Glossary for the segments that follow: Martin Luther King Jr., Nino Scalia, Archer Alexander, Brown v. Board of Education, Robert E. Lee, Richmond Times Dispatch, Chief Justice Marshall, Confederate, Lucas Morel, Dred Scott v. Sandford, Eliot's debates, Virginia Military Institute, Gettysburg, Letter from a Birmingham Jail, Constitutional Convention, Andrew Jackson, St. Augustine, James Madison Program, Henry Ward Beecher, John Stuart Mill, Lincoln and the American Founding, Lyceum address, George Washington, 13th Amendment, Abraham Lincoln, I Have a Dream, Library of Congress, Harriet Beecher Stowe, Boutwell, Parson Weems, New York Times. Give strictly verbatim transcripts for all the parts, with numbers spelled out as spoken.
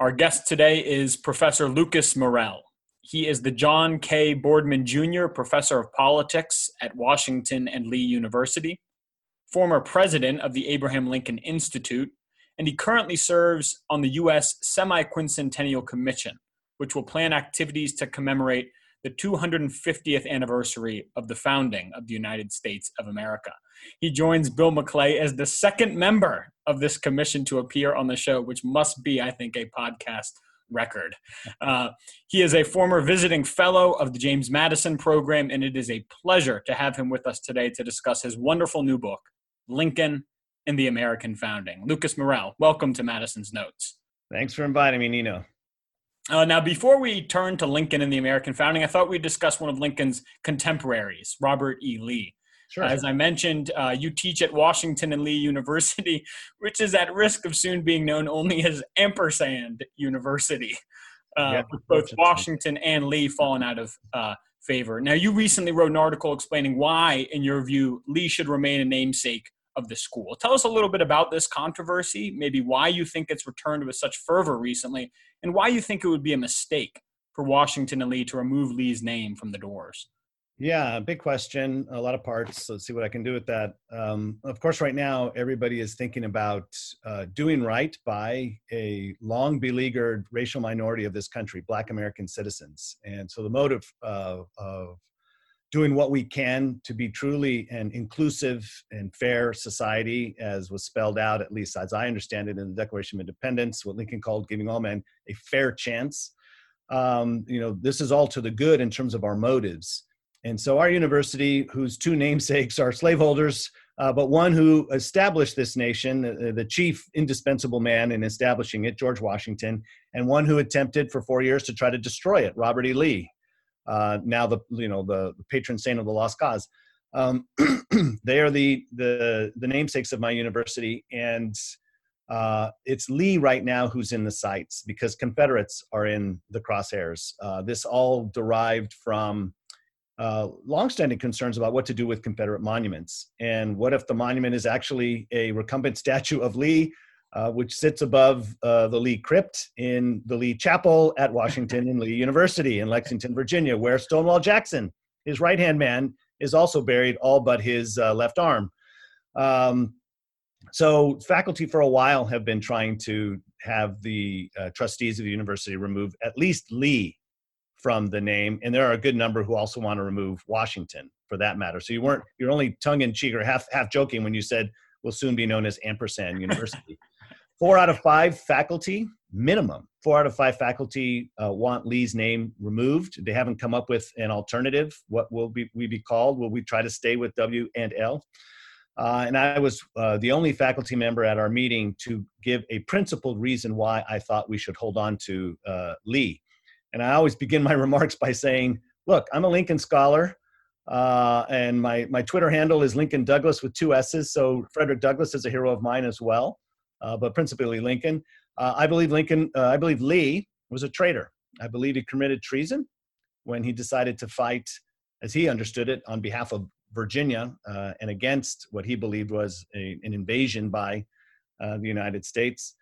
Our guest today is Professor Lucas Morel. He is the John K. Boardman Junior Professor of Politics at Washington and Lee University, former president of the Abraham Lincoln Institute, and he currently serves on the U S Semi-Quincentennial Commission, which will plan activities to commemorate the two hundred fiftieth anniversary of the founding of the United States of America. He joins Bill McClay as the second member of this commission to appear on the show, which must be, I think, a podcast record. Uh, he is a former visiting fellow of the James Madison Program, and it is a pleasure to have him with us today to discuss his wonderful new book, Lincoln and the American Founding. Lucas Morel, welcome to Madison's Notes. Thanks for inviting me, Nino. Uh, now, before we turn to Lincoln and the American Founding, I thought we'd discuss one of Lincoln's contemporaries, Robert E. Lee. Sure. Uh, as I mentioned, uh, you teach at Washington and Lee University, which is at risk of soon being known only as Ampersand University, uh, yeah, with both Washington and Lee fallen out of uh, favor. Now, you recently wrote an article explaining why, in your view, Lee should remain a namesake of the school. Tell us a little bit about this controversy, maybe why you think it's returned with such fervor recently, and why you think it would be a mistake for Washington and Lee to remove Lee's name from the doors. Yeah, big question, a lot of parts. Let's see what I can do with that. Um, of course, right now, everybody is thinking about uh, doing right by a long beleaguered racial minority of this country, Black American citizens. And so the motive uh, of doing what we can to be truly an inclusive and fair society, as was spelled out, at least as I understand it, in the Declaration of Independence, what Lincoln called giving all men a fair chance. Um, you know, this is all to the good in terms of our motives. And so our university, whose two namesakes are slaveholders, uh, but one who established this nation, the, the chief indispensable man in establishing it, George Washington, and one who attempted for four years to try to destroy it, Robert E. Lee. Uh, now the you know the patron saint of the lost cause. Um, they are the the the namesakes of my university, and uh, it's Lee right now who's in the sights because Confederates are in the crosshairs. Uh, this all derived from uh, longstanding concerns about what to do with Confederate monuments, and what if the monument is actually a recumbent statue of Lee, uh, which sits above uh, the Lee Crypt in the Lee Chapel at Washington and Lee University in Lexington, Virginia, where Stonewall Jackson, his right-hand man, is also buried, all but his uh, left arm. Um, so faculty for a while have been trying to have the uh, trustees of the university remove at least Lee from the name, and there are a good number who also want to remove Washington, for that matter. So you weren't, you're only tongue-in-cheek or half half joking when you said, will soon be known as Ampersand University. Four out of five faculty, minimum, four out of five faculty uh, want Lee's name removed. They haven't come up with an alternative. What will be, we be called? Will we try to stay with W and L? Uh, and I was uh, the only faculty member at our meeting to give a principled reason why I thought we should hold on to uh, Lee. And I always begin my remarks by saying, look, I'm a Lincoln scholar. Uh, and my, my Twitter handle is Lincoln Douglas with two S's. So Frederick Douglass is a hero of mine as well. Uh, but principally Lincoln. Uh, I believe Lincoln, uh, I believe Lee was a traitor. I believe he committed treason when he decided to fight, as he understood it, on behalf of Virginia uh, and against what he believed was a, an invasion by uh, the United States.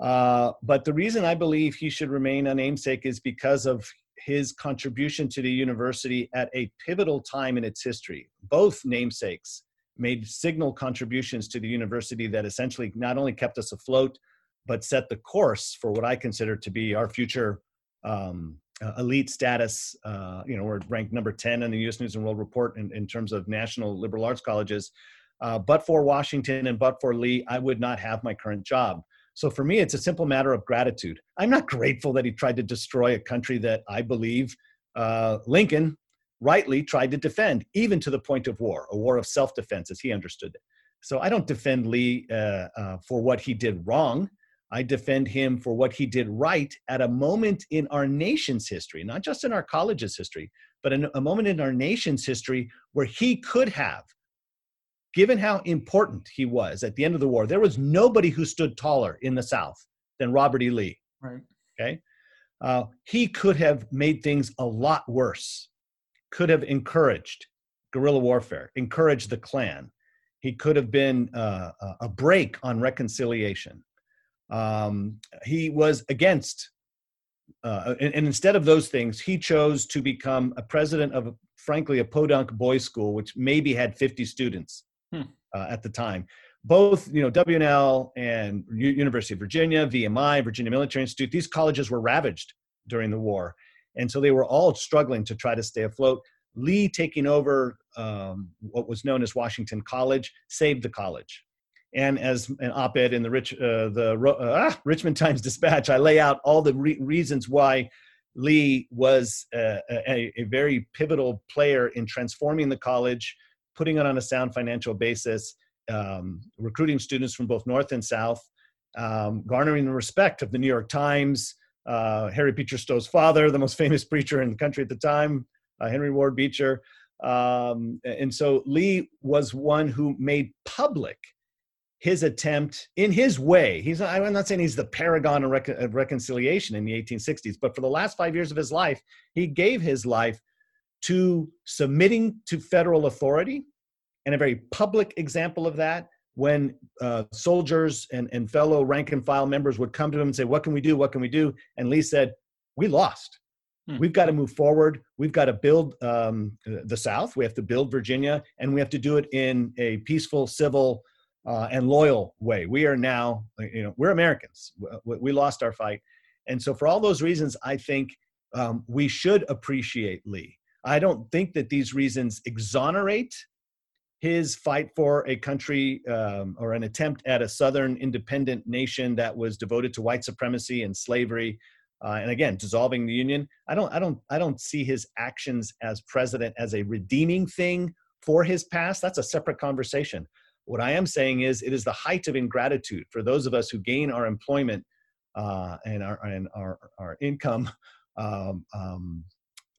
Uh, but the reason I believe he should remain a namesake is because of his contribution to the university at a pivotal time in its history. Both namesakes made signal contributions to the university that essentially not only kept us afloat, but set the course for what I consider to be our future um, uh, elite status. Uh, you know, we're ranked number ten in the U S News and World Report in, in terms of national liberal arts colleges. Uh, but for Washington and but for Lee, I would not have my current job. So for me, it's a simple matter of gratitude. I'm not grateful that he tried to destroy a country that I believe uh, Lincoln rightly tried to defend, even to the point of war, a war of self-defense as he understood it. So I don't defend Lee uh, uh, for what he did wrong. I defend him for what he did right at a moment in our nation's history, not just in our college's history, but in a moment in our nation's history where he could have, given how important he was at the end of the war, there was nobody who stood taller in the South than Robert E. Lee. Right. Okay. Uh, he could have made things a lot worse, could have encouraged guerrilla warfare, encouraged the Klan. He could have been uh, a break on reconciliation. Um, he was against, uh, and, and instead of those things, he chose to become a president of, frankly, a podunk boys' school, which maybe had fifty students hmm. uh, at the time. Both, you know, W and L and U- University of Virginia, V M I, Virginia Military Institute, these colleges were ravaged during the war. And so they were all struggling to try to stay afloat. Lee taking over um, what was known as Washington College saved the college. And as an op-ed in the Rich, uh, the uh, Richmond Times Dispatch, I lay out all the re- reasons why Lee was uh, a, a very pivotal player in transforming the college, putting it on a sound financial basis, um, recruiting students from both North and South, um, garnering the respect of the New York Times, uh, Harry Beecher Stowe's father, the most famous preacher in the country at the time, uh, Henry Ward Beecher. Um, and so Lee was one who made public his attempt in his way. He's not, I'm not saying he's the paragon of, rec- of reconciliation in the eighteen sixties, but for the last five years of his life, he gave his life to submitting to federal authority, and a very public example of that when uh, soldiers and, and fellow rank and file members would come to him and say, what can we do? What can we do? And Lee said, we lost. Hmm. We've got to move forward. We've got to build um, the South. We have to build Virginia, and we have to do it in a peaceful, civil, Uh, and loyal way. We are now, you know, we're Americans. We, we lost our fight. And so for all those reasons, I think um, we should appreciate Lee. I don't think that these reasons exonerate his fight for a country um, or an attempt at a Southern independent nation that was devoted to white supremacy and slavery. Uh, and again, dissolving the Union. I don't, I don't, I don't see his actions as president as a redeeming thing for his past. That's a separate conversation. What I am saying is it is the height of ingratitude for those of us who gain our employment uh, and our and our, our income um, um,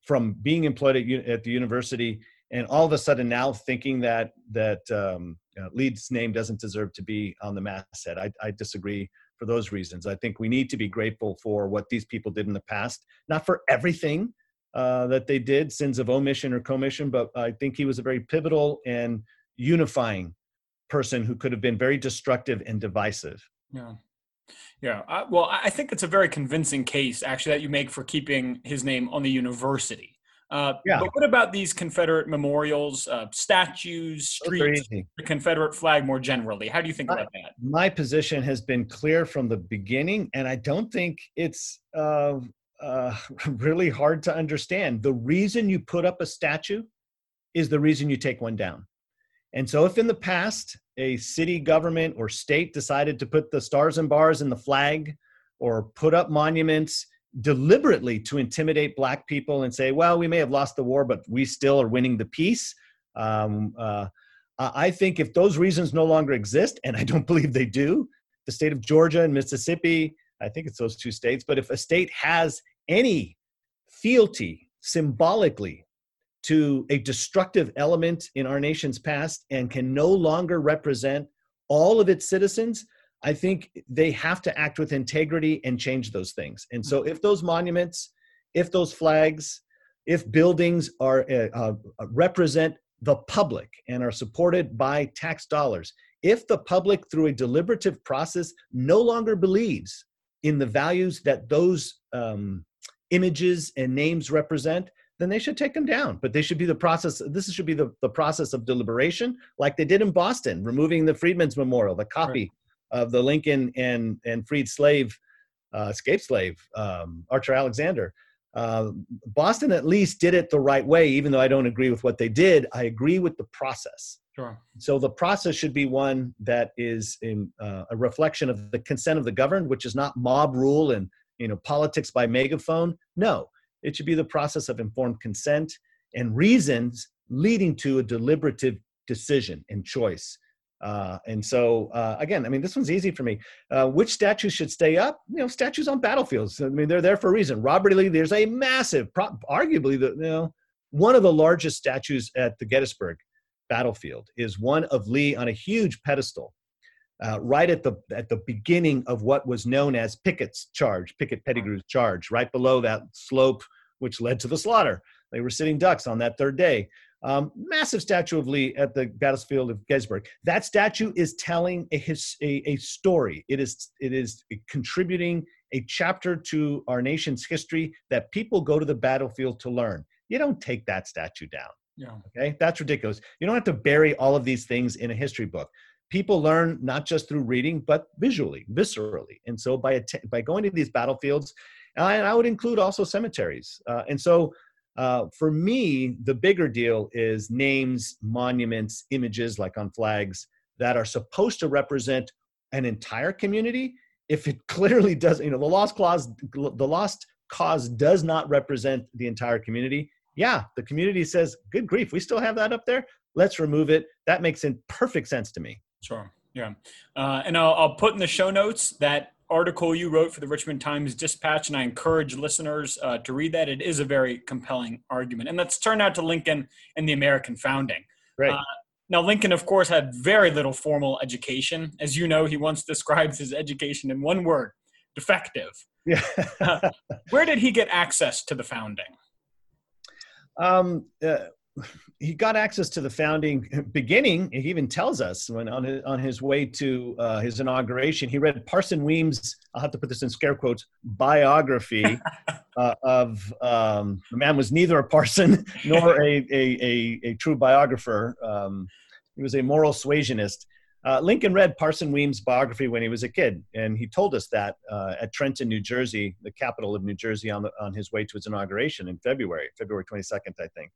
from being employed at, u- at the university, and all of a sudden now thinking that that um, you know, Lee's name doesn't deserve to be on the masthead. I, I disagree for those reasons. I think we need to be grateful for what these people did in the past, not for everything uh, that they did, sins of omission or commission, but I think he was a very pivotal and unifying person who could have been very destructive and divisive. Yeah. Yeah. I, well, I think it's a very convincing case, actually, that you make for keeping his name on the university. Uh, yeah. But what about these Confederate memorials, uh, statues, streets, the Confederate flag more generally? How do you think I, about that? My position has been clear from the beginning, and I don't think it's uh, uh, really hard to understand. The reason you put up a statue is the reason you take one down. And so if in the past, a city government or state decided to put the stars and bars in the flag or put up monuments deliberately to intimidate Black people and say, well, we may have lost the war, but we still are winning the peace. Um, uh, I think if those reasons no longer exist, and I don't believe they do, the state of Georgia and Mississippi, I think it's those two states, but if a state has any fealty symbolically to a destructive element in our nation's past and can no longer represent all of its citizens, I think they have to act with integrity and change those things. And so if those monuments, if those flags, if buildings are uh, uh, represent the public and are supported by tax dollars, if the public through a deliberative process no longer believes in the values that those um, images and names represent, then they should take them down. But they should be the process, this should be the, the process of deliberation, like they did in Boston, removing the Freedmen's Memorial, the copy right. of the Lincoln and, and freed slave, uh, escaped slave, um, Archer Alexander. Uh, Boston at least did it the right way, even though I don't agree with what they did, I agree with the process. Sure. So the process should be one that is in, uh, a reflection of the consent of the governed, which is not mob rule and you know politics by megaphone, no. It should be the process of informed consent and reasons leading to a deliberative decision and choice Uh, and so, uh, again, I mean, this one's easy for me. Uh, which statues should stay up? You know, statues on battlefields. I mean, they're there for a reason. Robert E. Lee, there's a massive, pro- arguably, the, you know, one of the largest statues at the Gettysburg battlefield is one of Lee on a huge pedestal, uh, right at the at the beginning of what was known as Pickett's charge, Pickett Pettigrew's charge, right below that slope which led to the slaughter. They were sitting ducks on that third day. Um, massive statue of Lee at the battlefield of Gettysburg. That statue is telling a, his, a a story. It is it is contributing a chapter to our nation's history that people go to the battlefield to learn. You don't take that statue down. Yeah. Okay, that's ridiculous. You don't have to bury all of these things in a history book. People learn not just through reading, but visually, viscerally. And so by att- by going to these battlefields, and I would include also cemeteries. Uh, and so. Uh, for me, the bigger deal is names, monuments, images like on flags that are supposed to represent an entire community. If it clearly doesn't, you know, the lost cause, the lost cause does not represent the entire community. Yeah, the community says, good grief, we still have that up there. Let's remove it. That makes perfect sense to me. Sure. Yeah. Uh, and I'll, I'll put in the show notes that article you wrote for the Richmond Times Dispatch, and I encourage listeners uh, to read that. It is a very compelling argument. And let's turn now to Lincoln and the American founding. Right. Uh, now, Lincoln, of course, had very little formal education. As you know, he once describes his education in one word, defective. Yeah. uh, where did he get access to the founding? Um. Uh, he got access to the founding beginning. He even tells us when on his, on his way to uh, his inauguration, he read Parson Weems, I'll have to put this in scare quotes, biography uh, of um, the man was neither a parson nor a, a, a, a true biographer. Um, he was a moral suasionist. Uh, Lincoln read Parson Weems' biography when he was a kid. And he told us that uh, at Trenton, New Jersey, the capital of New Jersey, on the, on his way to his inauguration in February, February twenty-second, I think.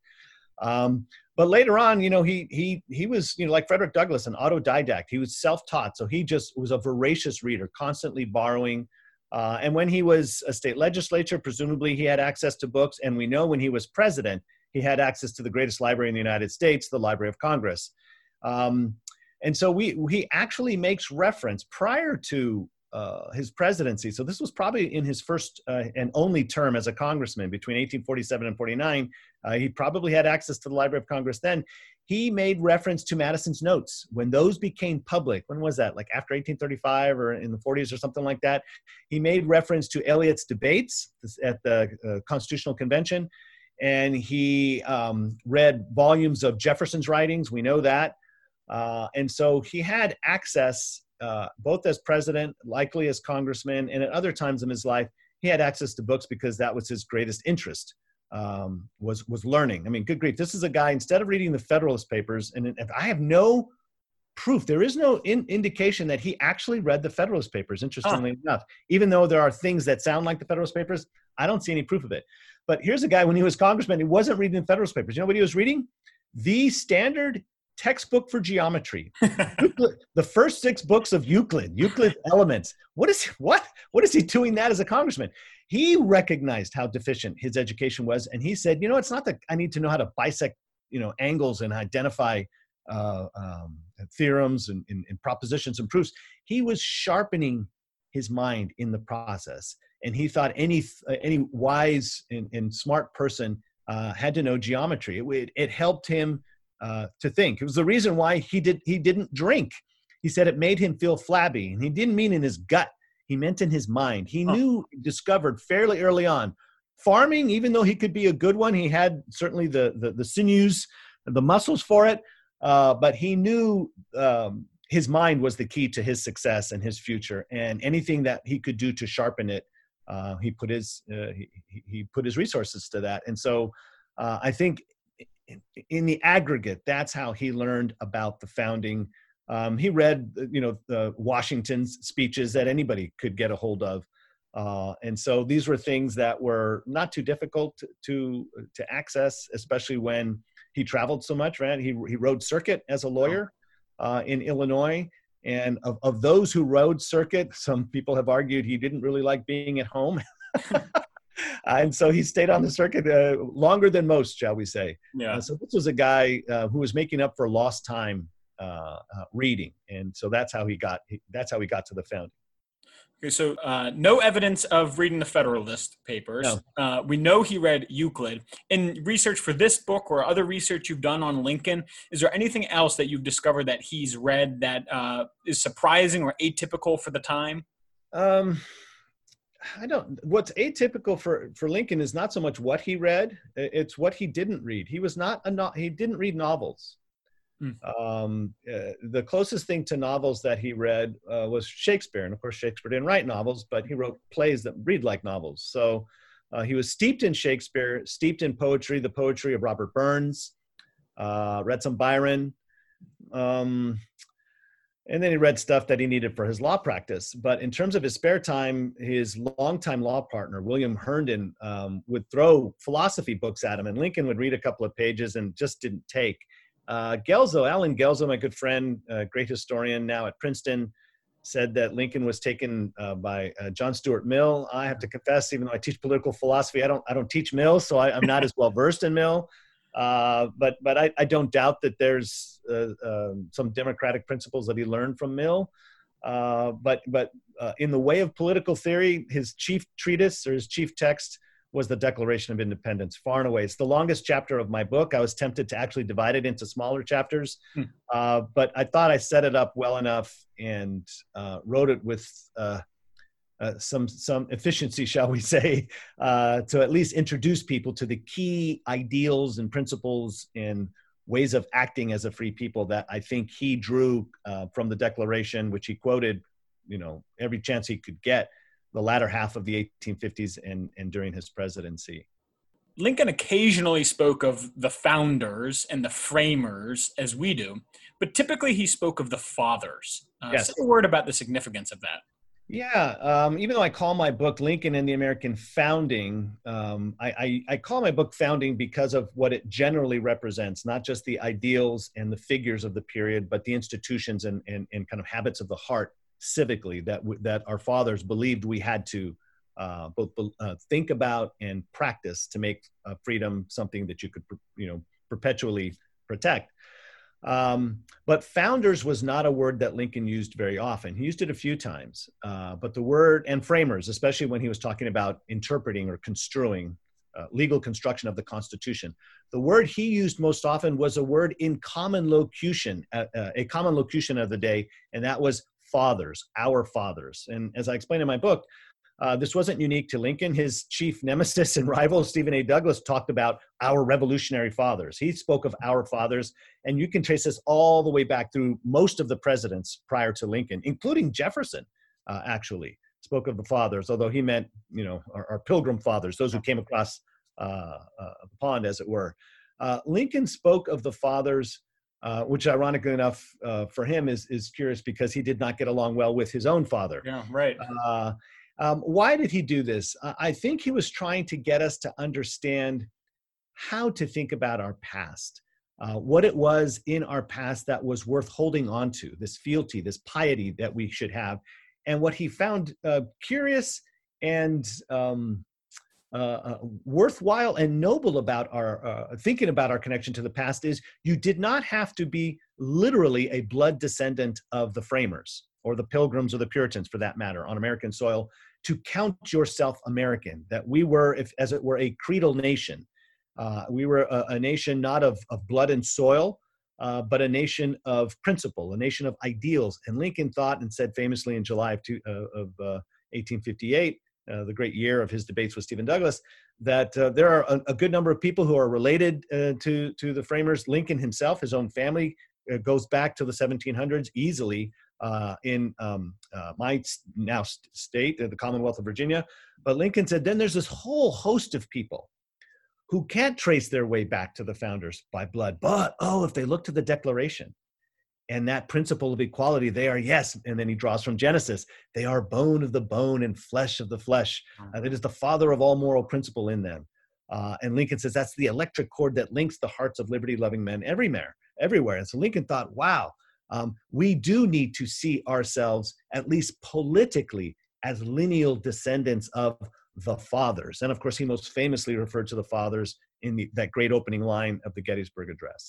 Um, but later on, you know, he, he, he was, you know, like Frederick Douglass, an autodidact, he was self-taught. So he just was a voracious reader, constantly borrowing. Uh, and when he was a state legislature, presumably he had access to books. And we know when he was president, he had access to the greatest library in the United States, the Library of Congress. Um, and so we, he actually makes reference prior to, uh, his presidency. So this was probably in his first uh, and only term as a congressman between eighteen forty-seven and forty-nine. Uh, he probably had access to the Library of Congress then. He made reference to Madison's notes. When those became public, when was that? Like after eighteen thirty-five or in the forties or something like that. He made reference to Eliot's debates at the uh, Constitutional Convention. And he um, read volumes of Jefferson's writings. We know that. Uh, and so he had access Uh, both as president, likely as congressman, and at other times in his life, he had access to books because that was his greatest interest, um, was was learning. I mean, good grief. This is a guy, instead of reading the Federalist Papers, and if I have no proof, there is no in, indication that he actually read the Federalist Papers, interestingly oh. enough. Even though there are things that sound like the Federalist Papers, I don't see any proof of it. But here's a guy, when he was congressman, he wasn't reading the Federalist Papers. You know what he was reading? The standard textbook for geometry, Euclid, the first six books of Euclid, Euclid Elements. What is what? What is he doing that as a congressman? He recognized how deficient his education was, and he said, "You know, it's not that I need to know how to bisect, you know, angles and identify uh, um, theorems and, and, and propositions and proofs." He was sharpening his mind in the process, and he thought any uh, any wise and, and smart person uh, had to know geometry. It, it, it helped him. Uh, to think. It was the reason why he did he didn't drink. He said it made him feel flabby, and he didn't mean in his gut. He meant in his mind. He oh. knew, discovered fairly early on, farming. Even though he could be a good one, he had certainly the the, the sinews, the muscles for it. Uh, but he knew um, his mind was the key to his success and his future, and anything that he could do to sharpen it, uh, he put his uh, he, he put his resources to that. And so, uh, I think. In the aggregate, that's how he learned about the founding. Um, he read, you know, the Washington's speeches that anybody could get a hold of, uh, and so these were things that were not too difficult to to access, especially when he traveled so much. Right? He he rode circuit as a lawyer uh, in Illinois, and of of those who rode circuit, some people have argued he didn't really like being at home. And so he stayed on the circuit uh, longer than most, shall we say. Yeah. Uh, so this was a guy uh, who was making up for lost time uh, uh, reading. And so that's how he got, that's how he got to the founding. Okay, so uh, no evidence of reading the Federalist Papers. No. Uh, we know he read Euclid. In research for this book or other research you've done on Lincoln, is there anything else that you've discovered that he's read that uh, is surprising or atypical for the time? Um, I don't. What's atypical for, for Lincoln is not so much what he read; it's what he didn't read. He was not a no, he didn't read novels. Um, uh, the closest thing to novels that he read uh, was Shakespeare. And of course, Shakespeare didn't write novels, but he wrote plays that read like novels. So uh, he was steeped in Shakespeare, steeped in poetry, the poetry of Robert Burns, uh, read some Byron. Um, and then he read stuff that he needed for his law practice. But in terms of his spare time, his longtime law partner, William Herndon, um, would throw philosophy books at him. And Lincoln would read a couple of pages and just didn't take. Uh, Gelzo, Alan Gelzo, my good friend, uh, great historian now at Princeton, said that Lincoln was taken uh, by uh, John Stuart Mill. I have to confess, even though I teach political philosophy, I don't I don't teach Mill, so I, I'm not as well versed in Mill. Uh, but but I, I don't doubt that there's uh, uh, some democratic principles that he learned from Mill. Uh, but but uh, in the way of political theory, his chief treatise or his chief text was the Declaration of Independence, far and away. It's the longest chapter of my book. I was tempted to actually divide it into smaller chapters, hmm. uh, but I thought I set it up well enough and uh, wrote it with uh, uh, some some efficiency, shall we say, uh, to at least introduce people to the key ideals and principles and ways of acting as a free people that I think he drew uh, from the Declaration, which he quoted, you know, every chance he could get, the latter half of the eighteen fifties and, and during his presidency. Lincoln occasionally spoke of the founders and the framers as we do, but typically he spoke of the fathers. Uh, yes. Say a word about the significance of that. Yeah, um, even though I call my book Lincoln and the American Founding, um, I, I, I call my book Founding because of what it generally represents, not just the ideals and the figures of the period, but the institutions and, and, and kind of habits of the heart civically that w- that our fathers believed we had to uh, both be- uh, think about and practice to make uh, freedom something that you could, you know, perpetually protect. Um, but founders was not a word that Lincoln used very often. He used it a few times, uh, but the word, and framers, especially when he was talking about interpreting or construing, uh, legal construction of the Constitution. The word he used most often was a word in common locution, uh, uh, a common locution of the day, and that was fathers, our fathers. And as I explained in my book, uh, this wasn't unique to Lincoln. His chief nemesis and rival, Stephen A. Douglas, talked about our revolutionary fathers. He spoke of our fathers, and you can trace this all the way back through most of the presidents prior to Lincoln, including Jefferson, uh, actually, spoke of the fathers, although he meant, you know, our, our pilgrim fathers, those who came across uh, uh, the pond, as it were. Uh, Lincoln spoke of the fathers Uh, which, ironically enough, uh, for him is is curious because he did not get along well with his own father. Yeah, right. Uh, um, why did he do this? Uh, I think he was trying to get us to understand how to think about our past, uh, what it was in our past that was worth holding on to, this fealty, this piety that we should have. And what he found uh, curious and um, Uh, uh, worthwhile and noble about our uh, thinking about our connection to the past is you did not have to be literally a blood descendant of the framers or the Pilgrims or the Puritans, for that matter, on American soil to count yourself American, that we were, if as it were, a creedal nation. Uh, we were a, a nation not of, of blood and soil, uh, but a nation of principle, a nation of ideals. And Lincoln thought and said famously in July of, two, uh, of uh, eighteen fifty-eight, Uh, the great year of his debates with Stephen Douglas, that uh, there are a, a good number of people who are related uh, to, to the framers. Lincoln himself, his own family, uh, goes back to the seventeen hundreds easily uh, in um, uh, my now state, the Commonwealth of Virginia. But Lincoln said, then there's this whole host of people who can't trace their way back to the founders by blood. But, oh, if they look to the Declaration and that principle of equality, they are, yes, and then he draws from Genesis, they are bone of the bone and flesh of the flesh. Uh, that is the father of all moral principle in them. Uh, and Lincoln says that's the electric cord that links the hearts of liberty-loving men everywhere. everywhere. And so Lincoln thought, wow, um, we do need to see ourselves, at least politically, as lineal descendants of the fathers. And of course, he most famously referred to the fathers in the, that great opening line of the Gettysburg Address.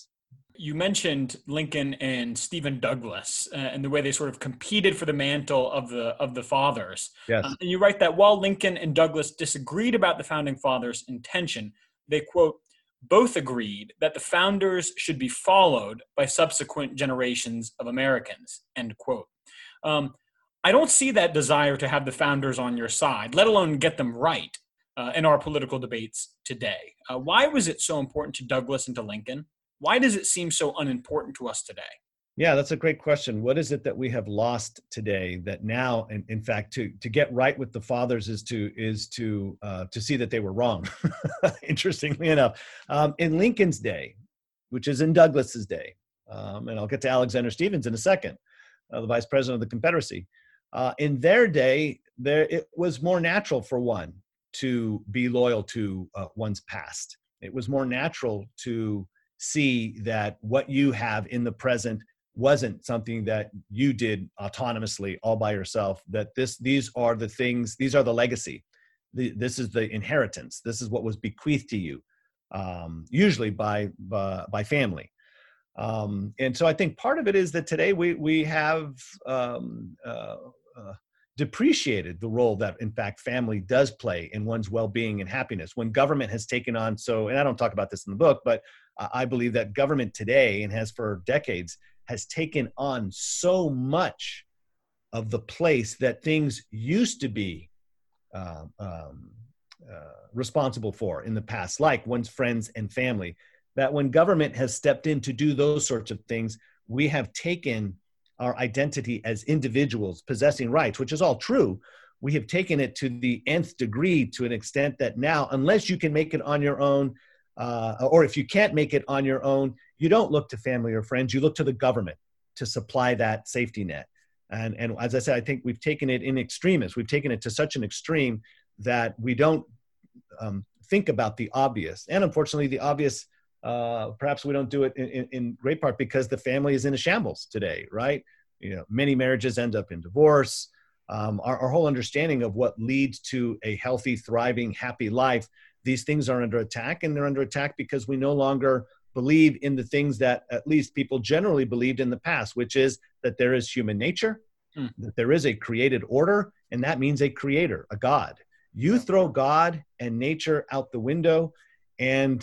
You mentioned Lincoln and Stephen Douglas uh, and the way they sort of competed for the mantle of the of the fathers. Yes. Um, and you write that while Lincoln and Douglas disagreed about the founding fathers' intention, they, quote, both agreed that the founders should be followed by subsequent generations of Americans, end quote. Um, I don't see that desire to have the founders on your side, let alone get them right uh, in our political debates today. Uh, why was it so important to Douglas and to Lincoln? Why does it seem so unimportant to us today? Yeah, that's a great question. What is it that we have lost today that now, in, in fact, to to get right with the fathers is to is to uh, to see that they were wrong, interestingly enough. Um, in Lincoln's day, which is in Douglas's day, um, and I'll get to Alexander Stephens in a second, uh, the vice president of the Confederacy. Uh, in their day, there it was more natural for one to be loyal to uh, one's past. It was more natural to see that what you have in the present wasn't something that you did autonomously all by yourself, that this, these are the things, these are the legacy. The, this is the inheritance. This is what was bequeathed to you, um, usually by, by, by family. Um, and so I think part of it is that today we, we have um, uh, uh, depreciated the role that, in fact, family does play in one's well-being and happiness. When government has taken on, so, and I don't talk about this in the book, but I believe that government today, and has for decades, has taken on so much of the place that things used to be uh, um, uh, responsible for in the past, like one's friends and family, that when government has stepped in to do those sorts of things, we have taken our identity as individuals possessing rights, which is all true. We have taken it to the nth degree, to an extent that now, unless you can make it on your own, Uh, or if you can't make it on your own, you don't look to family or friends, you look to the government to supply that safety net. And, and as I said, I think we've taken it in extremis. We've taken it to such an extreme that we don't um, think about the obvious. And unfortunately, the obvious, uh, perhaps we don't do it in, in, in great part because the family is in a shambles today, right? You know, many marriages end up in divorce. Um, our, our whole understanding of what leads to a healthy, thriving, happy life, these things are under attack, and they're under attack because we no longer believe in the things that at least people generally believed in the past, which is that there is human nature, mm. that there is a created order, and that means a creator, a God. You throw God and nature out the window, and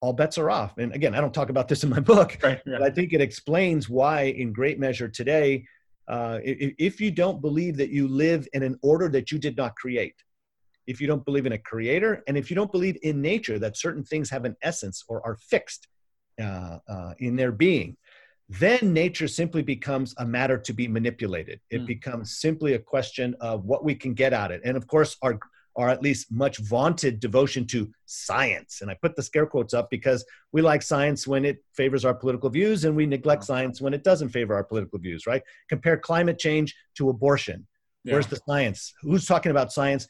all bets are off. And again, I don't talk about this in my book, right, yeah. but I think it explains why, in great measure today, uh, if, if you don't believe that you live in an order that you did not create, if you don't believe in a creator, and if you don't believe in nature, that certain things have an essence or are fixed uh, uh, in their being, then nature simply becomes a matter to be manipulated. It mm. becomes simply a question of what we can get out of it. And of course, our, our at least much vaunted devotion to science. And I put the scare quotes up because we like science when it favors our political views, and we neglect oh. science when it doesn't favor our political views, right? Compare climate change to abortion. Yeah. Where's the science? Who's talking about science?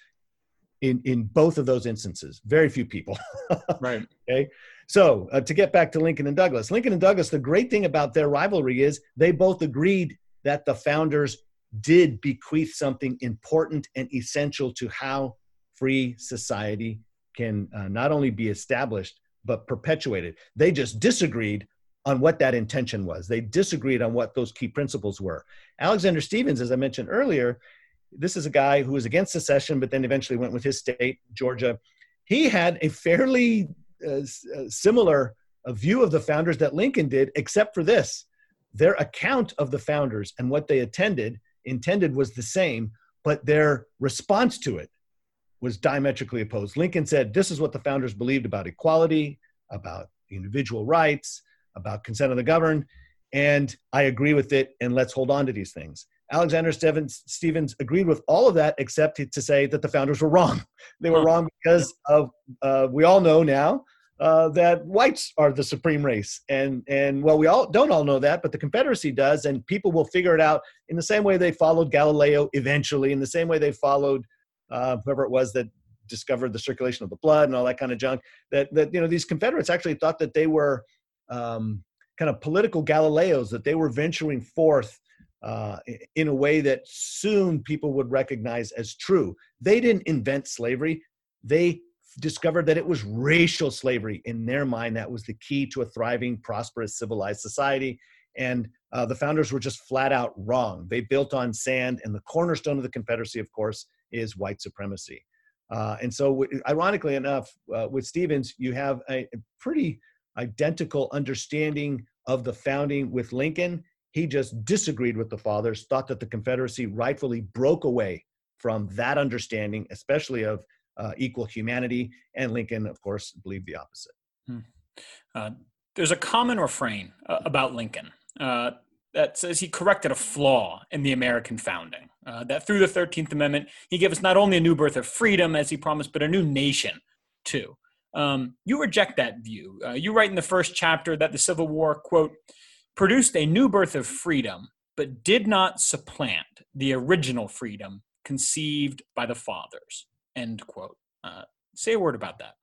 In, in both of those instances, very few people. Right. Okay. So uh, to get back to Lincoln and Douglas, Lincoln and Douglas, the great thing about their rivalry is they both agreed that the founders did bequeath something important and essential to how free society can uh, not only be established, but perpetuated. They just disagreed on what that intention was. They disagreed on what those key principles were. Alexander Stephens, as I mentioned earlier, this is a guy who was against secession, but then eventually went with his state, Georgia. He had a fairly uh, similar uh, view of the founders that Lincoln did, except for this. Their account of the founders and what they attended, intended was the same, but their response to it was diametrically opposed. Lincoln said, this is what the founders believed about equality, about individual rights, about consent of the governed, and I agree with it, and let's hold on to these things. Alexander Stephens, Stephens agreed with all of that, except to say that the founders were wrong. They were wrong because of, uh, we all know now uh, that whites are the supreme race. And, and well, we all don't all know that, but the Confederacy does, and people will figure it out in the same way they followed Galileo eventually, in the same way they followed uh, whoever it was that discovered the circulation of the blood and all that kind of junk, that, that you know, these Confederates actually thought that they were um, kind of political Galileos, that they were venturing forth Uh, in a way that soon people would recognize as true. They didn't invent slavery. They discovered that it was racial slavery. In their mind, that was the key to a thriving, prosperous, civilized society. And uh, the founders were just flat out wrong. They built on sand, and the cornerstone of the Confederacy, of course, is white supremacy. Uh, and so w- ironically enough, uh, with Stevens, you have a pretty identical understanding of the founding with Lincoln. He just disagreed with the fathers, thought that the Confederacy rightfully broke away from that understanding, especially of uh, equal humanity. And Lincoln, of course, believed the opposite. Hmm. Uh, there's a common refrain uh, about Lincoln uh, that says he corrected a flaw in the American founding, uh, that through the thirteenth Amendment, he gave us not only a new birth of freedom, as he promised, but a new nation, too. Um, you reject that view. Uh, you write in the first chapter that the Civil War, quote, produced a new birth of freedom, but did not supplant the original freedom conceived by the fathers, end quote. Uh, say a word about that.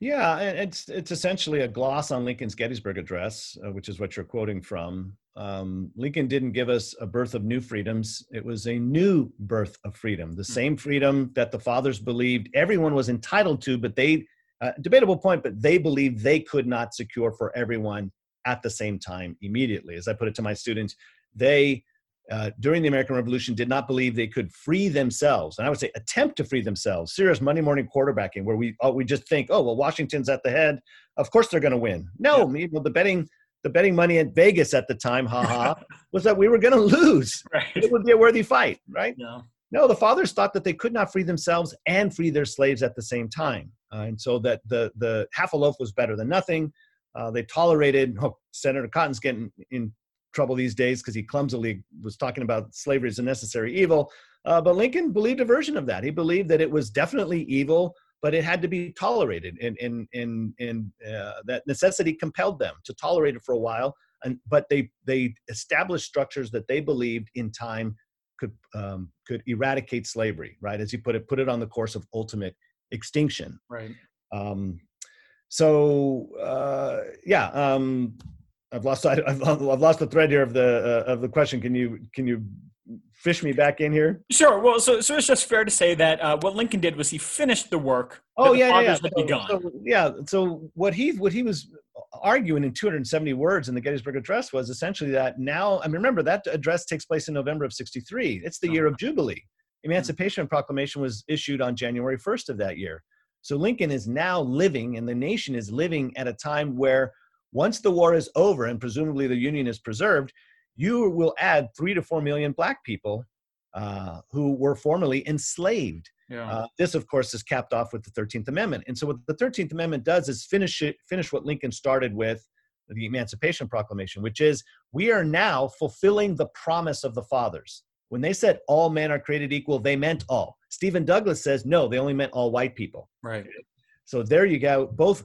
Yeah, it's it's essentially a gloss on Lincoln's Gettysburg Address, uh, which is what you're quoting from. Um, Lincoln didn't give us a birth of new freedoms. It was a new birth of freedom, the mm-hmm. same freedom that the fathers believed everyone was entitled to, but they, uh, debatable point, but they believed they could not secure for everyone at the same time immediately. As I put it to my students, they, uh, during the American Revolution, did not believe they could free themselves. And I would say attempt to free themselves, serious Monday morning quarterbacking, where we oh, we just think, oh, well, Washington's at the head. Of course they're going to win. No, yeah. well, the betting the betting money at Vegas at the time, haha, was that we were going to lose. Right. It would be a worthy fight, right? No. no, the fathers thought that they could not free themselves and free their slaves at the same time. Uh, and so that the the half a loaf was better than nothing. Uh, they tolerated, oh, Senator Cotton's getting in trouble these days because he clumsily was talking about slavery as a necessary evil. Uh, but Lincoln believed a version of that. He believed that it was definitely evil, but it had to be tolerated. And, and, and, and uh, that necessity compelled them to tolerate it for a while. And, but they, they established structures that they believed in time could, um, could eradicate slavery, right? As you put it, put it on the course of ultimate extinction. Right. Um, So uh, yeah, um, I've lost I, I've, I've lost the thread here of the uh, of the question. Can you can you fish me back in here? Sure. Well, so so it's just fair to say that uh, what Lincoln did was he finished the work. Oh that yeah, the fathers yeah. Had begun. So, so, yeah. So what he what he was arguing in two hundred seventy words in the Gettysburg Address was essentially that now I mean, remember that address takes place in November of sixty-three. It's the oh. year of Jubilee. Emancipation mm-hmm. Proclamation was issued on January first of that year. So Lincoln is now living, and the nation is living at a time where once the war is over and presumably the Union is preserved, you will add three to four million black people uh, who were formerly enslaved. Yeah. Uh, this, of course, is capped off with the thirteenth Amendment. And so what the thirteenth Amendment does is finish it, finish what Lincoln started with, the Emancipation Proclamation, which is we are now fulfilling the promise of the fathers. When they said all men are created equal, they meant all. Stephen Douglas says, no, they only meant all white people. Right. So there you go. Both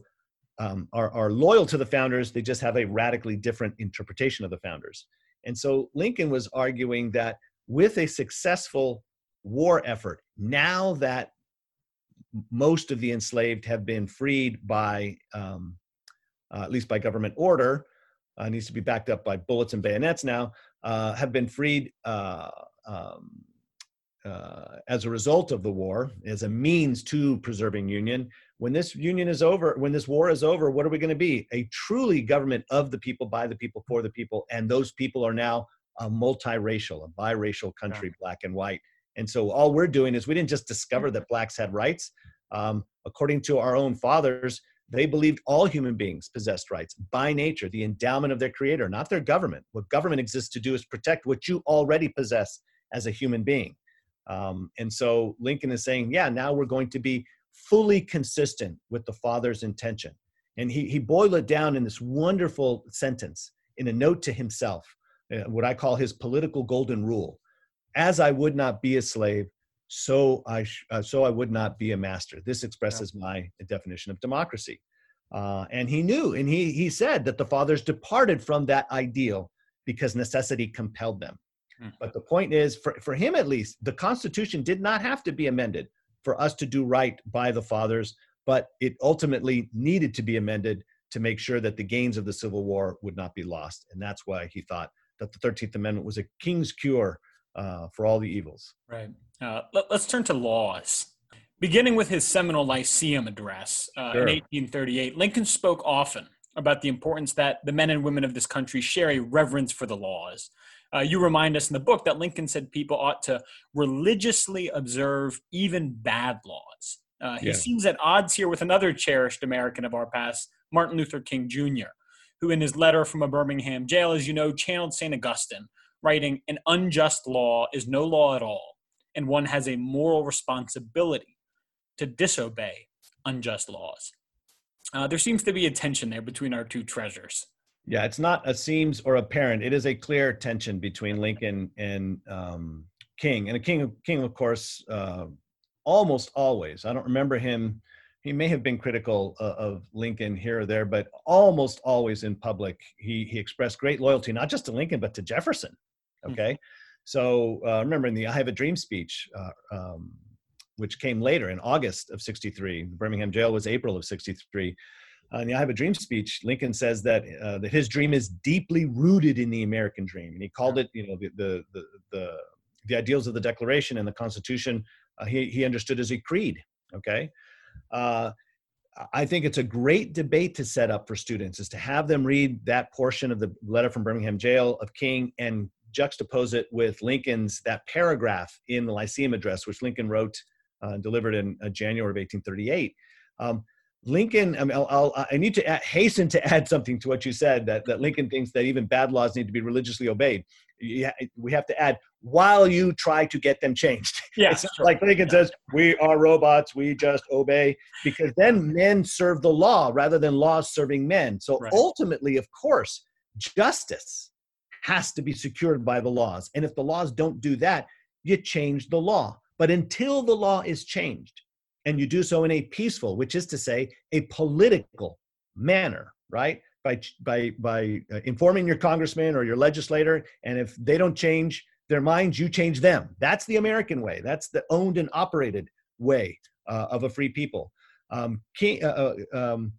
um, are, are loyal to the founders. They just have a radically different interpretation of the founders. And so Lincoln was arguing that with a successful war effort, now that most of the enslaved have been freed by, um, uh, at least by government order, uh, needs to be backed up by bullets and bayonets now, uh, have been freed uh, um, Uh, as a result of the war, as a means to preserving union. When this union is over, when this war is over, what are we going to be? A truly government of the people, by the people, for the people. And those people are now a multiracial, a biracial country, yeah. black and white. And so all we're doing is we didn't just discover that blacks had rights. Um, according to our own fathers, they believed all human beings possessed rights by nature, the endowment of their creator, not their government. What government exists to do is protect what you already possess as a human being. Um, and so Lincoln is saying, yeah, now we're going to be fully consistent with the father's intention. And he he boiled it down in this wonderful sentence in a note to himself, uh, what I call his political golden rule. As I would not be a slave, so I sh- uh, so I would not be a master. This expresses yeah. my definition of democracy. Uh, and he knew, and he he said that the fathers departed from that ideal because necessity compelled them. But the point is, for, for him at least, the Constitution did not have to be amended for us to do right by the fathers, but it ultimately needed to be amended to make sure that the gains of the Civil War would not be lost. And that's why he thought that the thirteenth Amendment was a king's cure uh, for all the evils. Right. Uh, let, let's turn to laws. Beginning with his seminal Lyceum address uh, sure. in eighteen thirty-eight, Lincoln spoke often about the importance that the men and women of this country share a reverence for the laws. Uh, you remind us in the book that Lincoln said people ought to religiously observe even bad laws. Uh, he yeah. seems at odds here with another cherished American of our past, Martin Luther King Junior, who in his letter from a Birmingham jail, as you know, channeled Saint Augustine, writing, "An unjust law is no law at all, and one has a moral responsibility to disobey unjust laws." Uh, there seems to be a tension there between our two treasures. Yeah, it's not a seems or apparent. It is a clear tension between Lincoln and um, King. And King, King, of course, uh, almost always, I don't remember him, he may have been critical uh, of Lincoln here or there, but almost always in public, he he expressed great loyalty, not just to Lincoln, but to Jefferson, okay? Mm-hmm. So uh, remember in the I Have a Dream speech, uh, um, which came later in August of sixty-three, Birmingham jail was April of sixty-three. Uh, in the I Have a Dream speech, Lincoln says that uh, that his dream is deeply rooted in the American dream. And he called it, you know, the the the, the, the ideals of the Declaration and the Constitution, uh, he, he understood as a creed, okay? Uh, I think it's a great debate to set up for students, is to have them read that portion of the letter from Birmingham Jail of King and juxtapose it with Lincoln's, that paragraph in the Lyceum address, which Lincoln wrote uh, and delivered in uh, January of eighteen thirty-eight. Um, Lincoln, I, mean, I'll, I'll, I need to add, hasten to add something to what you said, that, that Lincoln thinks that even bad laws need to be religiously obeyed. You ha- we have to add, while you try to get them changed. Yeah, it's sure. Like Lincoln yeah. says, we are robots, we just obey, because then men serve the law rather than laws serving men. So right. ultimately, of course, justice has to be secured by the laws. And if the laws don't do that, you change the law. But until the law is changed, and you do so in a peaceful, which is to say, a political manner, right? By by by informing your congressman or your legislator, and if they don't change their minds, you change them. That's the American way. That's the owned and operated way uh, of a free people. Um, King, uh, um,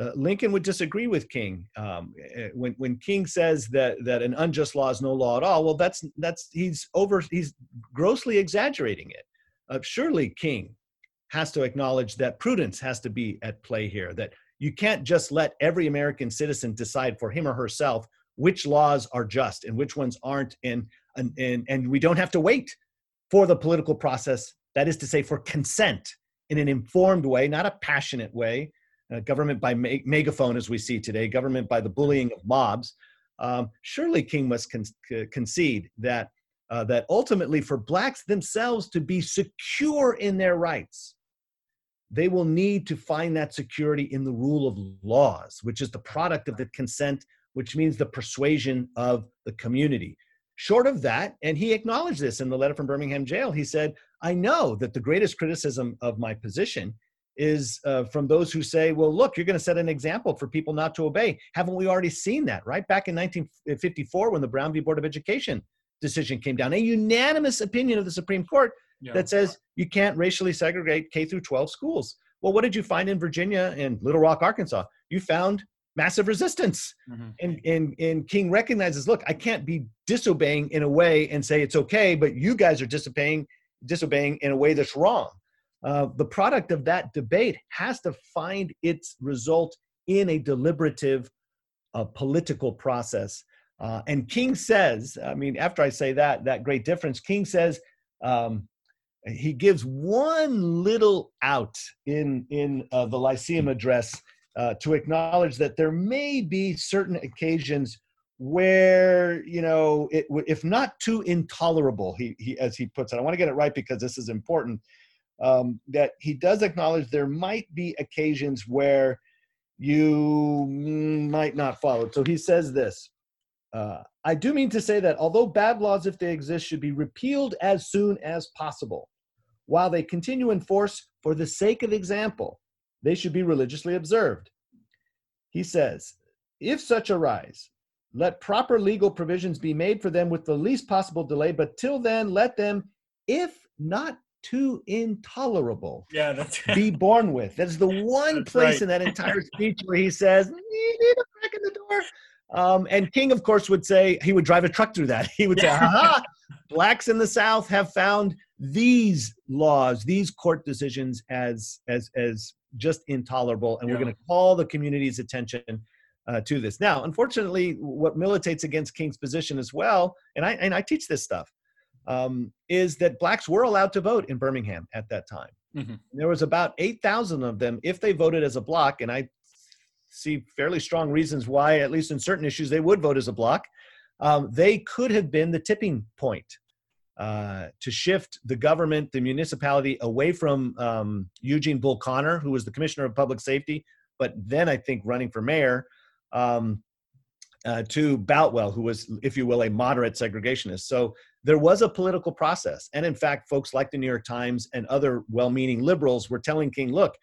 uh, Lincoln would disagree with King um, when when King says that that an unjust law is no law at all. Well, that's that's he's over he's grossly exaggerating it. Uh, surely King has to acknowledge that prudence has to be at play here, that you can't just let every American citizen decide for him or herself which laws are just and which ones aren't, and, and, and, and we don't have to wait for the political process, that is to say, for consent in an informed way, not a passionate way, uh, government by me- megaphone as we see today, government by the bullying of mobs. Um, surely King must con- c- concede that, uh, that ultimately for blacks themselves to be secure in their rights, they will need to find that security in the rule of laws, which is the product of the consent, which means the persuasion of the community. Short of that, and he acknowledged this in the letter from Birmingham Jail, he said, I know that the greatest criticism of my position is uh, from those who say, well, look, you're going to set an example for people not to obey. Haven't we already seen that, right? Back in nineteen fifty-four, when the Brown v. Board of Education decision came down, a unanimous opinion of the Supreme Court Yeah. that says you can't racially segregate K through twelve schools. Well, what did you find in Virginia and Little Rock, Arkansas? You found massive resistance. Mm-hmm. And, and, and King recognizes, look, I can't be disobeying in a way and say it's okay, but you guys are disobeying, disobeying in a way that's wrong. Uh, the product of that debate has to find its result in a deliberative uh, political process. Uh, and King says, I mean, after I say that, that great difference, King says, um, he gives one little out in in uh, the Lyceum address uh, to acknowledge that there may be certain occasions where, you know, it, if not too intolerable, he, he as he puts it, I want to get it right because this is important, um, that he does acknowledge there might be occasions where you might not follow it. So he says this. Uh, I do mean to say that although bad laws, if they exist, should be repealed as soon as possible, while they continue in force for the sake of example, they should be religiously observed. He says, if such arise, let proper legal provisions be made for them with the least possible delay, but till then, let them, if not too intolerable, yeah, that's be borne with. That is the one that's place right. in that entire speech where he says, you need a crack in the door. Um, and King, of course, would say, he would drive a truck through that. He would say, ha ha, blacks in the South have found these laws, these court decisions as as as just intolerable, and yeah. we're going to call the community's attention uh, to this. Now, unfortunately, what militates against King's position as well, and I and I teach this stuff, um, is that blacks were allowed to vote in Birmingham at that time. Mm-hmm. There was about eight thousand of them. If they voted as a block, and I see fairly strong reasons why, at least in certain issues, they would vote as a block, um, they could have been the tipping point uh, to shift the government, the municipality, away from um, Eugene Bull Connor, who was the commissioner of public safety, but then I think running for mayor, um, uh, to Boutwell, who was, if you will, a moderate segregationist. So there was a political process. And in fact, folks like the New York Times and other well-meaning liberals were telling King, look,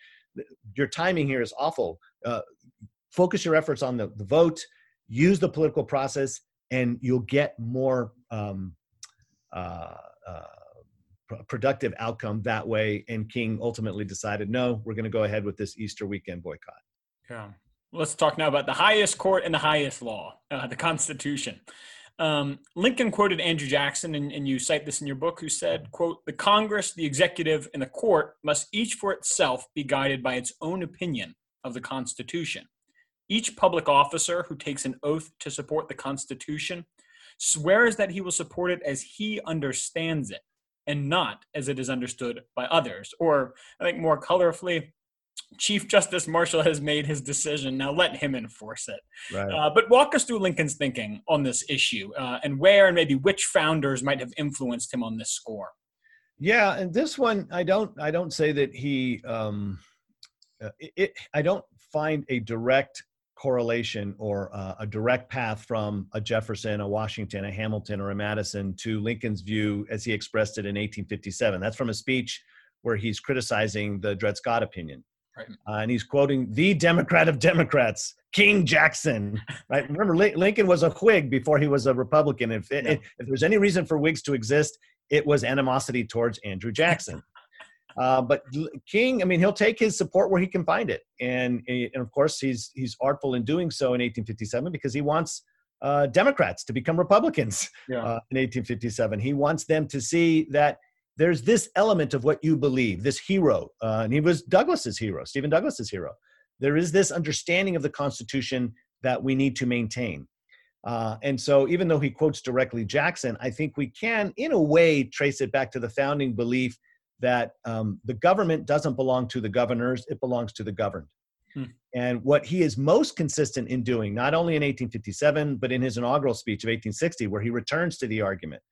your timing here is awful. Uh, focus your efforts on the, the vote, use the political process, and you'll get more um, Uh, uh, productive outcome that way. And King ultimately decided, no, we're going to go ahead with this Easter weekend boycott. Yeah. Let's talk now about the highest court and the highest law, uh, the Constitution. Um, Lincoln quoted Andrew Jackson, and, and you cite this in your book, who said, quote, "The Congress, the executive, and the court must each for itself be guided by its own opinion of the Constitution. Each public officer who takes an oath to support the Constitution swears that he will support it as he understands it, and not as it is understood by others." Or, I think more colorfully, Chief Justice Marshall has made his decision. Now let him enforce it. Right. Uh, but walk us through Lincoln's thinking on this issue, uh, and where and maybe which founders might have influenced him on this score. Yeah, and this one, I don't, I don't say that he, um, it, it, I don't find a direct correlation or uh, a direct path from a Jefferson, a Washington, a Hamilton, or a Madison to Lincoln's view as he expressed it in eighteen fifty-seven. That's from a speech where he's criticizing the Dred Scott opinion. Right. Uh, and he's quoting the Democrat of Democrats, King Jackson. Right? Remember, Li- Lincoln was a Whig before he was a Republican. If, it, yeah. if, if there's any reason for Whigs to exist, it was animosity towards Andrew Jackson. Uh, but King, I mean, he'll take his support where he can find it. And, and of course, he's he's artful in doing so in eighteen fifty-seven because he wants uh, Democrats to become Republicans yeah. uh, in eighteen fifty-seven. He wants them to see that there's this element of what you believe, this hero. Uh, and he was Douglas's hero, Stephen Douglas's hero. There is this understanding of the Constitution that we need to maintain. Uh, and so even though he quotes directly Jackson, I think we can, in a way, trace it back to the founding belief that um, the government doesn't belong to the governors, it belongs to the governed. Hmm. And what he is most consistent in doing, not only in eighteen fifty-seven, but in his inaugural speech of eighteen sixty, where he returns to the argument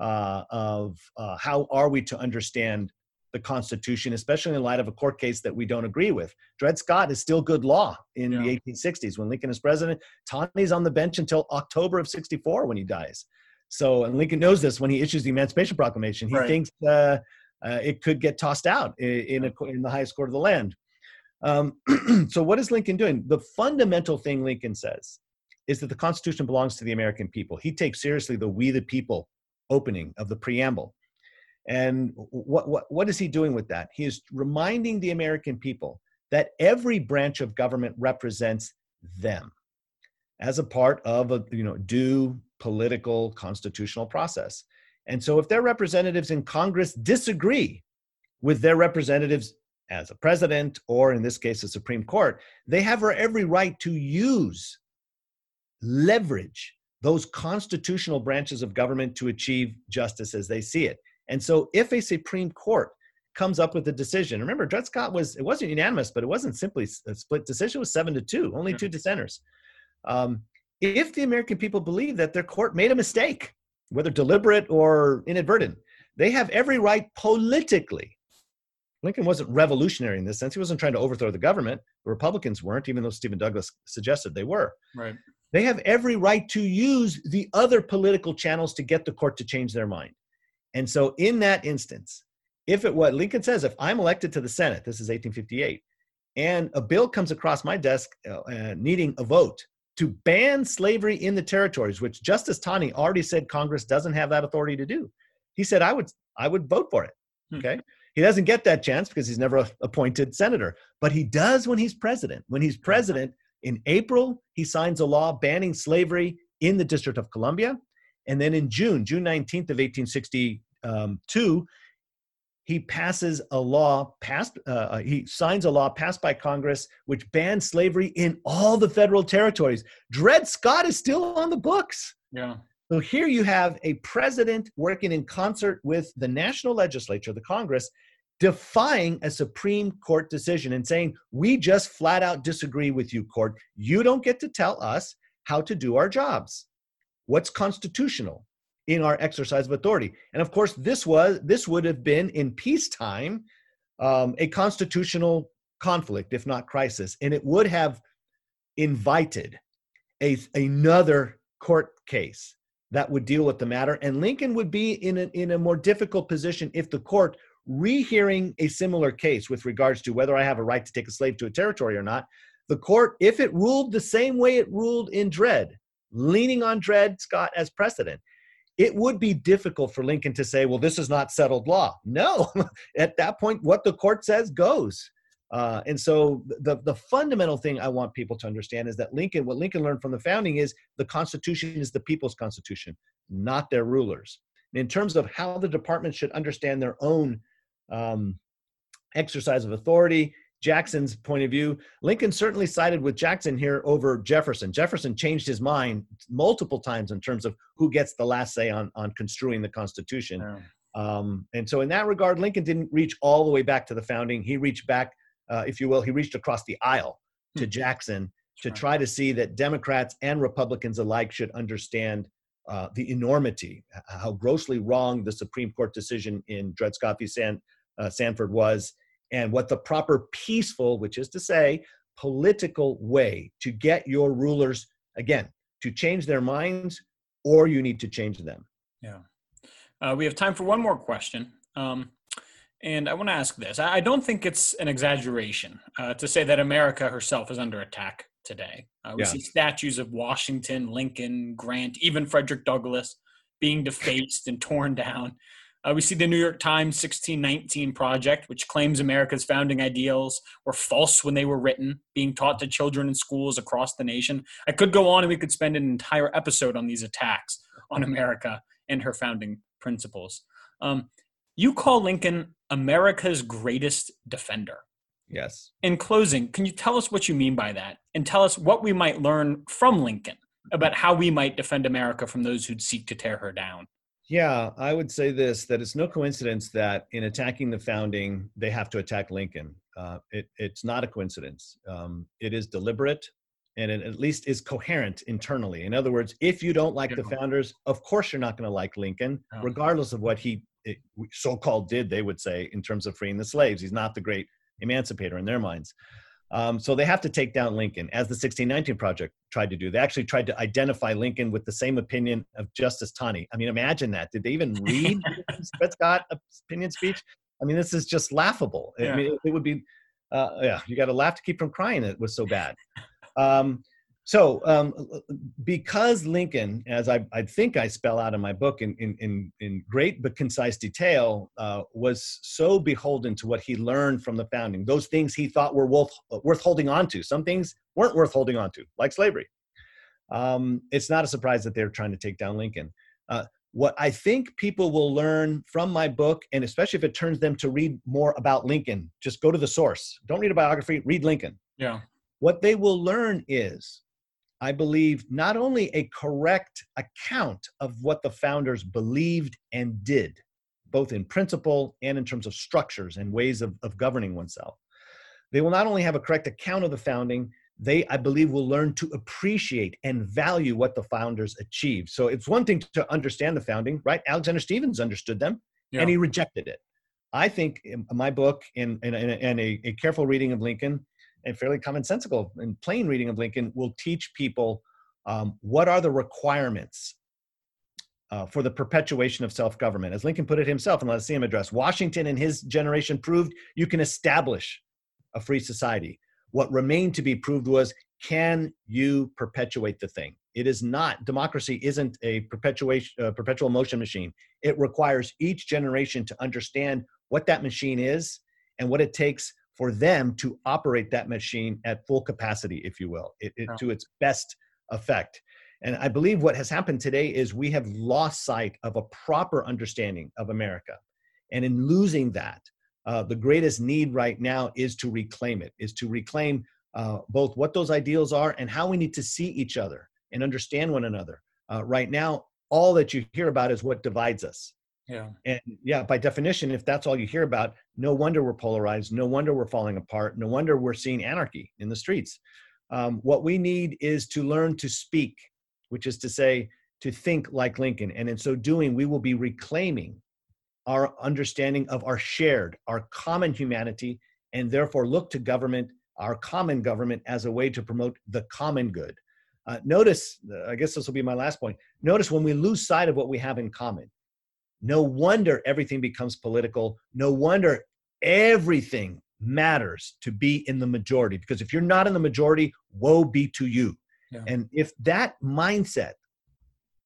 uh, of uh, how are we to understand the Constitution, especially in light of a court case that we don't agree with. Dred Scott is still good law in yeah. the eighteen sixties. When Lincoln is president, Taney's on the bench until October of sixty-four when he dies. So, and Lincoln knows this when he issues the Emancipation Proclamation. He right. thinks... Uh, Uh, it could get tossed out in, a, in the highest court of the land. Um, so what is Lincoln doing? The fundamental thing Lincoln says is that the Constitution belongs to the American people. He takes seriously the "we the people" opening of the preamble. And what, what, what is he doing with that? He is reminding the American people that every branch of government represents them as a part of a you know due political constitutional process. And so if their representatives in Congress disagree with their representatives as a president, or in this case, the Supreme Court, they have every right to use, leverage those constitutional branches of government to achieve justice as they see it. And so if a Supreme Court comes up with a decision, remember Dred Scott was, it wasn't unanimous, but it wasn't simply a split decision, it was seven to two, only two dissenters. Um, if the American people believe that their court made a mistake, whether deliberate or inadvertent, they have every right politically. Lincoln wasn't revolutionary in this sense. He wasn't trying to overthrow the government. The Republicans weren't, even though Stephen Douglas suggested they were. Right. They have every right to use the other political channels to get the court to change their mind. And so in that instance, if it what Lincoln says, if I'm elected to the Senate, this is eighteen fifty-eight, and a bill comes across my desk uh, uh, needing a vote to ban slavery in the territories, which Justice Taney already said Congress doesn't have that authority to do. He said, I would I would vote for it, okay? Hmm. He doesn't get that chance because he's never appointed senator, but he does when he's president. When he's president, in April, he signs a law banning slavery in the District of Columbia. And then in June, June nineteenth of eighteen sixty-two, he passes a law passed, uh, he signs a law passed by Congress, which bans slavery in all the federal territories. Dred Scott is still on the books. Yeah. So here you have a president working in concert with the national legislature, the Congress, defying a Supreme Court decision and saying, we just flat out disagree with you, court. You don't get to tell us how to do our jobs. What's constitutional in our exercise of authority? And of course, this was this would have been in peacetime um, a constitutional conflict, if not crisis, and it would have invited a another court case that would deal with the matter. And Lincoln would be in a, in a more difficult position if the court, rehearing a similar case with regards to whether I have a right to take a slave to a territory or not, the court, if it ruled the same way it ruled in Dred, leaning on Dred Scott as precedent, it would be difficult for Lincoln to say, well, this is not settled law. No, at that point, what the court says goes. Uh, and so the, the fundamental thing I want people to understand is that Lincoln, what Lincoln learned from the founding is the Constitution is the people's Constitution, not their rulers. And in terms of how the department should understand their own um, exercise of authority, Jackson's point of view, Lincoln certainly sided with Jackson here over Jefferson. Jefferson changed his mind multiple times in terms of who gets the last say on, on construing the Constitution. Yeah. Um, and so in that regard, Lincoln didn't reach all the way back to the founding. He reached back, uh, if you will, he reached across the aisle to Jackson to try to see that Democrats and Republicans alike should understand uh, the enormity, how grossly wrong the Supreme Court decision in Dred Scott v. San, uh, Sandford was, and what the proper peaceful, which is to say, political way to get your rulers, again, to change their minds, or you need to change them. Yeah. Uh, we have time for one more question. Um, and I want to ask this. I don't think it's an exaggeration uh, to say that America herself is under attack today. Uh, we yeah. see statues of Washington, Lincoln, Grant, even Frederick Douglass being defaced and torn down. Uh, we see the New York Times sixteen nineteen Project, which claims America's founding ideals were false when they were written, being taught to children in schools across the nation. I could go on and we could spend an entire episode on these attacks on America and her founding principles. Um, you call Lincoln America's greatest defender. Yes. In closing, can you tell us what you mean by that and tell us what we might learn from Lincoln about how we might defend America from those who'd seek to tear her down? Yeah, I would say this, that it's no coincidence that in attacking the founding, they have to attack Lincoln. Uh, it, it's not a coincidence. Um, it is deliberate, and it at least is coherent internally. In other words, if you don't like the founders, of course you're not going to like Lincoln, regardless of what he it, so-called did, they would say, in terms of freeing the slaves. He's not the great emancipator in their minds. Um, so they have to take down Lincoln, as the sixteen nineteen Project tried to do. They actually tried to identify Lincoln with the same opinion of Justice Taney. I mean, imagine that. Did they even read Dred Scott's opinion speech? I mean, this is just laughable. Yeah. I mean, it, it would be, uh, yeah, you got to laugh to keep from crying. It was so bad. Um, so um, because Lincoln, as I, I think I spell out in my book in, in, in, in great but concise detail, uh, was so beholden to what he learned from the founding, those things he thought were worth, worth holding on to. Some things weren't worth holding on to, like slavery. Um, it's not a surprise that they're trying to take down Lincoln. Uh, what I think people will learn from my book, and especially if it turns them to read more about Lincoln, just go to the source. Don't read a biography, read Lincoln. Yeah. What they will learn is, I believe, not only a correct account of what the founders believed and did, both in principle and in terms of structures and ways of, of governing oneself. They will not only have a correct account of the founding, they, I believe, will learn to appreciate and value what the founders achieved. So it's one thing to understand the founding, right? Alexander Stephens understood them, yeah. and he rejected it. I think in my book and in, in, in a, a careful reading of Lincoln, and fairly commonsensical and plain reading of Lincoln, will teach people um, what are the requirements uh, for the perpetuation of self-government. As Lincoln put it himself in the Lyceum address, Washington and his generation proved you can establish a free society. What remained to be proved was, can you perpetuate the thing? It is not, democracy isn't a perpetuation, uh, perpetual motion machine. It requires each generation to understand what that machine is and what it takes for them to operate that machine at full capacity, if you will, it, it, wow. to its best effect. And I believe what has happened today is we have lost sight of a proper understanding of America. And in losing that, uh, the greatest need right now is to reclaim it, is to reclaim uh, both what those ideals are and how we need to see each other and understand one another. Uh, right now, all that you hear about is what divides us. Yeah. And yeah, by definition, if that's all you hear about, no wonder we're polarized. No wonder we're falling apart. No wonder we're seeing anarchy in the streets. Um, what we need is to learn to speak, which is to say, to think like Lincoln. And in so doing, we will be reclaiming our understanding of our shared, our common humanity, and therefore look to government, our common government, as a way to promote the common good. Uh, notice, I guess this will be my last point. Notice when we lose sight of what we have in common, no wonder everything becomes political. No wonder everything matters to be in the majority, because if you're not in the majority, woe be to you. Yeah. And if that mindset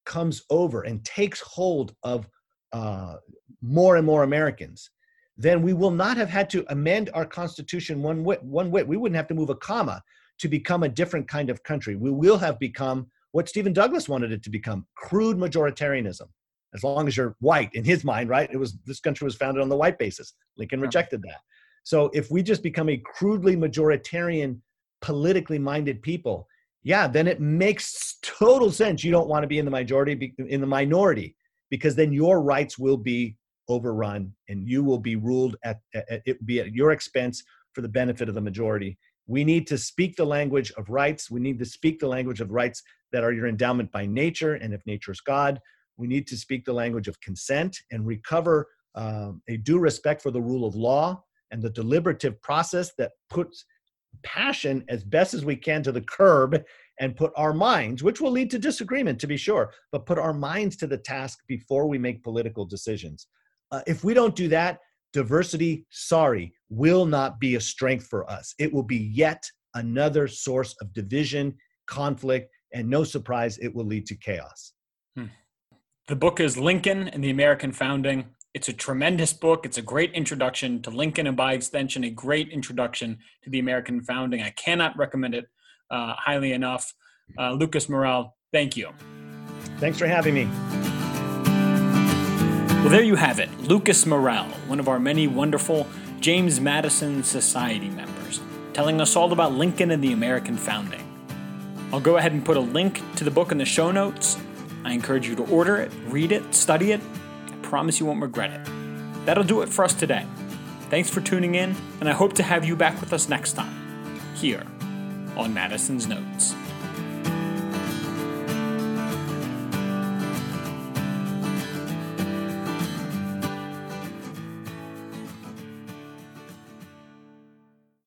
comes over and takes hold of uh, more and more Americans, then we will not have had to amend our Constitution one whit. One whit. We wouldn't have to move a comma to become a different kind of country. We will have become what Stephen Douglas wanted it to become, crude majoritarianism. As long as you're white, in his mind, right? It was, this country was founded on the white basis. Lincoln rejected that. So if we just become a crudely majoritarian, politically minded people, yeah, then it makes total sense. You don't want to be in the majority, in the minority, because then your rights will be overrun and you will be ruled at, at it will be at your expense for the benefit of the majority. We need to speak the language of rights. We need to speak the language of rights that are your endowment by nature, and if nature is God. We need to speak the language of consent and recover um, a due respect for the rule of law and the deliberative process that puts passion as best as we can to the curb and put our minds, which will lead to disagreement to be sure, but put our minds to the task before we make political decisions. Uh, if we don't do that, diversity, sorry, will not be a strength for us. It will be yet another source of division, conflict, and no surprise, it will lead to chaos. Hmm. The book is Lincoln and the American Founding. It's a tremendous book. It's a great introduction to Lincoln and by extension, a great introduction to the American Founding. I cannot recommend it uh, highly enough. Uh, Lucas Morel, thank you. Thanks for having me. Well, there you have it. Lucas Morel, one of our many wonderful James Madison Society members, telling us all about Lincoln and the American Founding. I'll go ahead and put a link to the book in the show notes. I encourage you to order it, read it, study it. I promise you won't regret it. That'll do it for us today. Thanks for tuning in, and I hope to have you back with us next time, here on Madison's Notes.